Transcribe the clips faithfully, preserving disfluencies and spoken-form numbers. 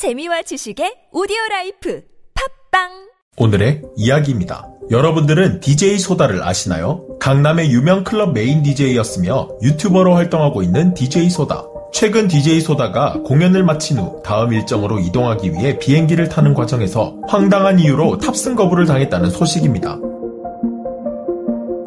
재미와 지식의 오디오라이프 팝빵! 오늘의 이야기입니다. 여러분들은 디제이 소다를 아시나요? 강남의 유명 클럽 메인 디제이였으며 유튜버로 활동하고 있는 디제이 소다. 최근 디제이 소다가 공연을 마친 후 다음 일정으로 이동하기 위해 비행기를 타는 과정에서 황당한 이유로 탑승 거부를 당했다는 소식입니다.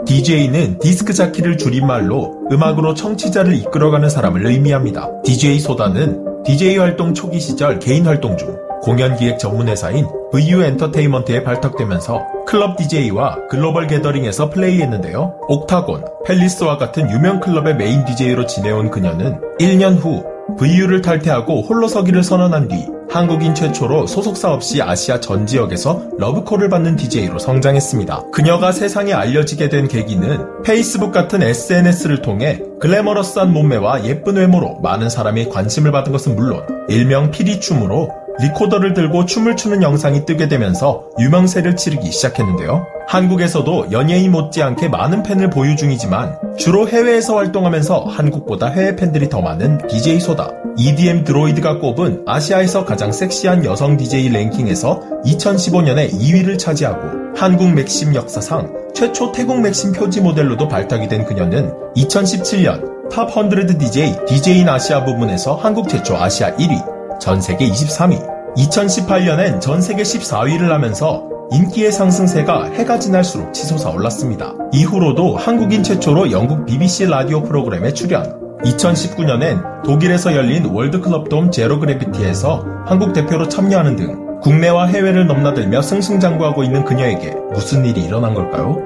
디제이는 디스크 자키를 줄임말로 음악으로 청취자를 이끌어가는 사람을 의미합니다. 디제이 소다는 디제이 활동 초기 시절 개인 활동 중 공연기획 전문회사인 브이유 엔터테인먼트에 발탁되면서 클럽 디제이와 글로벌 게더링에서 플레이했는데요. 옥타곤, 팰리스와 같은 유명 클럽의 메인 디제이로 지내온 그녀는 일 년 후 브이유를 탈퇴하고 홀로 서기를 선언한 뒤 한국인 최초로 소속사 없이 아시아 전 지역에서 러브콜을 받는 디제이로 성장했습니다. 그녀가 세상에 알려지게 된 계기는 페이스북 같은 에스엔에스를 통해 글래머러스한 몸매와 예쁜 외모로 많은 사람이 관심을 받은 것은 물론 일명 피리춤으로 리코더를 들고 춤을 추는 영상이 뜨게 되면서 유명세를 치르기 시작했는데요. 한국에서도 연예인 못지않게 많은 팬을 보유 중이지만 주로 해외에서 활동하면서 한국보다 해외 팬들이 더 많은 디제이 소다. 이디엠 드로이드가 꼽은 아시아에서 가장 섹시한 여성 디제이 랭킹에서 이천십오 년에 이 위를 차지하고 한국 맥심 역사상 최초 태국 맥심 표지 모델로도 발탁이 된 그녀는 이천십칠 년 탑 백 디제이, 디제인 아시아 부분에서 한국 최초 아시아 일 위, 전세계 이십삼 위, 이천십팔 년엔 전세계 십사 위를 하면서 인기의 상승세가 해가 지날수록 치솟아 올랐습니다. 이후로도 한국인 최초로 영국 비비씨 라디오 프로그램에 출연, 이천십구 년엔 독일에서 열린 월드클럽돔 제로 그래비티에서 한국 대표로 참여하는 등 국내와 해외를 넘나들며 승승장구하고 있는 그녀에게 무슨 일이 일어난 걸까요?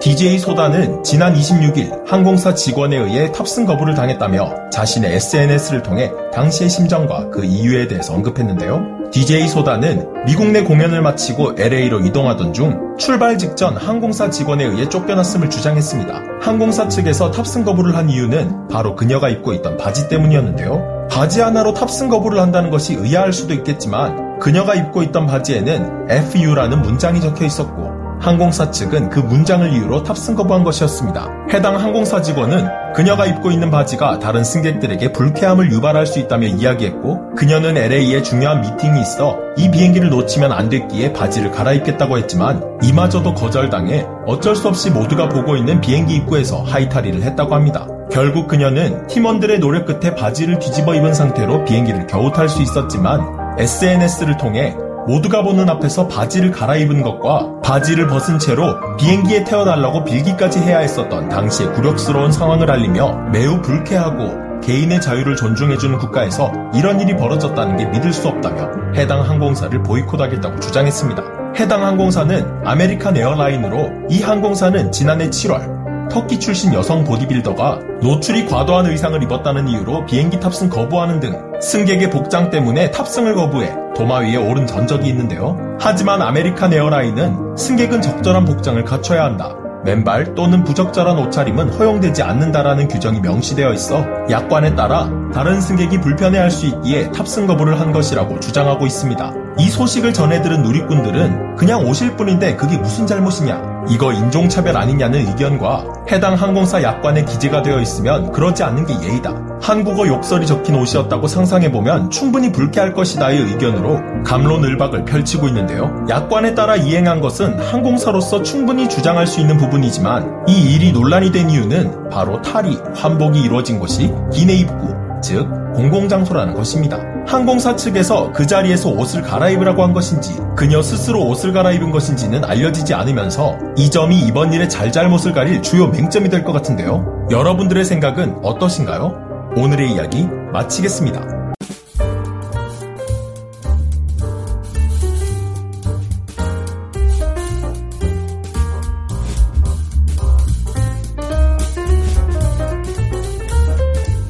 디제이 소다는 지난 이십육 일 항공사 직원에 의해 탑승 거부를 당했다며 자신의 에스엔에스를 통해 당시의 심정과 그 이유에 대해서 언급했는데요. 디제이 소다는 미국 내 공연을 마치고 엘에이로 이동하던 중 출발 직전 항공사 직원에 의해 쫓겨났음을 주장했습니다. 항공사 측에서 탑승 거부를 한 이유는 바로 그녀가 입고 있던 바지 때문이었는데요. 바지 하나로 탑승 거부를 한다는 것이 의아할 수도 있겠지만 그녀가 입고 있던 바지에는 에프유라는 문장이 적혀 있었고 항공사 측은 그 문장을 이유로 탑승 거부한 것이었습니다. 해당 항공사 직원은 그녀가 입고 있는 바지가 다른 승객들에게 불쾌함을 유발할 수 있다며 이야기했고 그녀는 엘에이에 중요한 미팅이 있어 이 비행기를 놓치면 안 됐기에 바지를 갈아입겠다고 했지만 이마저도 거절당해 어쩔 수 없이 모두가 보고 있는 비행기 입구에서 하이타리를 했다고 합니다. 결국 그녀는 팀원들의 노력 끝에 바지를 뒤집어 입은 상태로 비행기를 겨우 탈 수 있었지만 에스엔에스를 통해 모두가 보는 앞에서 바지를 갈아입은 것과 바지를 벗은 채로 비행기에 태워달라고 빌기까지 해야 했었던 당시의 굴욕스러운 상황을 알리며 매우 불쾌하고 개인의 자유를 존중해주는 국가에서 이런 일이 벌어졌다는 게 믿을 수 없다며 해당 항공사를 보이콧하겠다고 주장했습니다. 해당 항공사는 아메리칸 에어라인으로 이 항공사는 지난해 칠월 터키 출신 여성 보디빌더가 노출이 과도한 의상을 입었다는 이유로 비행기 탑승 거부하는 등 승객의 복장 때문에 탑승을 거부해 도마 위에 오른 전적이 있는데요. 하지만 아메리칸 에어라인은 승객은 적절한 복장을 갖춰야 한다, 맨발 또는 부적절한 옷차림은 허용되지 않는다라는 규정이 명시되어 있어 약관에 따라 다른 승객이 불편해할 수 있기에 탑승 거부를 한 것이라고 주장하고 있습니다. 이 소식을 전해들은 누리꾼들은 그냥 오실 뿐인데 그게 무슨 잘못이냐, 이거 인종차별 아니냐는 의견과 해당 항공사 약관에 기재가 되어 있으면 그러지 않는 게 예의다, 한국어 욕설이 적힌 옷이었다고 상상해보면 충분히 불쾌할 것이다의 의견으로 갑론을박을 펼치고 있는데요. 약관에 따라 이행한 것은 항공사로서 충분히 주장할 수 있는 부분이지만 이 일이 논란이 된 이유는 바로 탈의, 환복이 이루어진 곳이 기내 입구, 즉 공공장소라는 것입니다. 항공사 측에서 그 자리에서 옷을 갈아입으라고 한 것인지 그녀 스스로 옷을 갈아입은 것인지는 알려지지 않으면서 이 점이 이번 일의 잘잘못을 가릴 주요 맹점이 될 것 같은데요. 여러분들의 생각은 어떠신가요? 오늘의 이야기 마치겠습니다.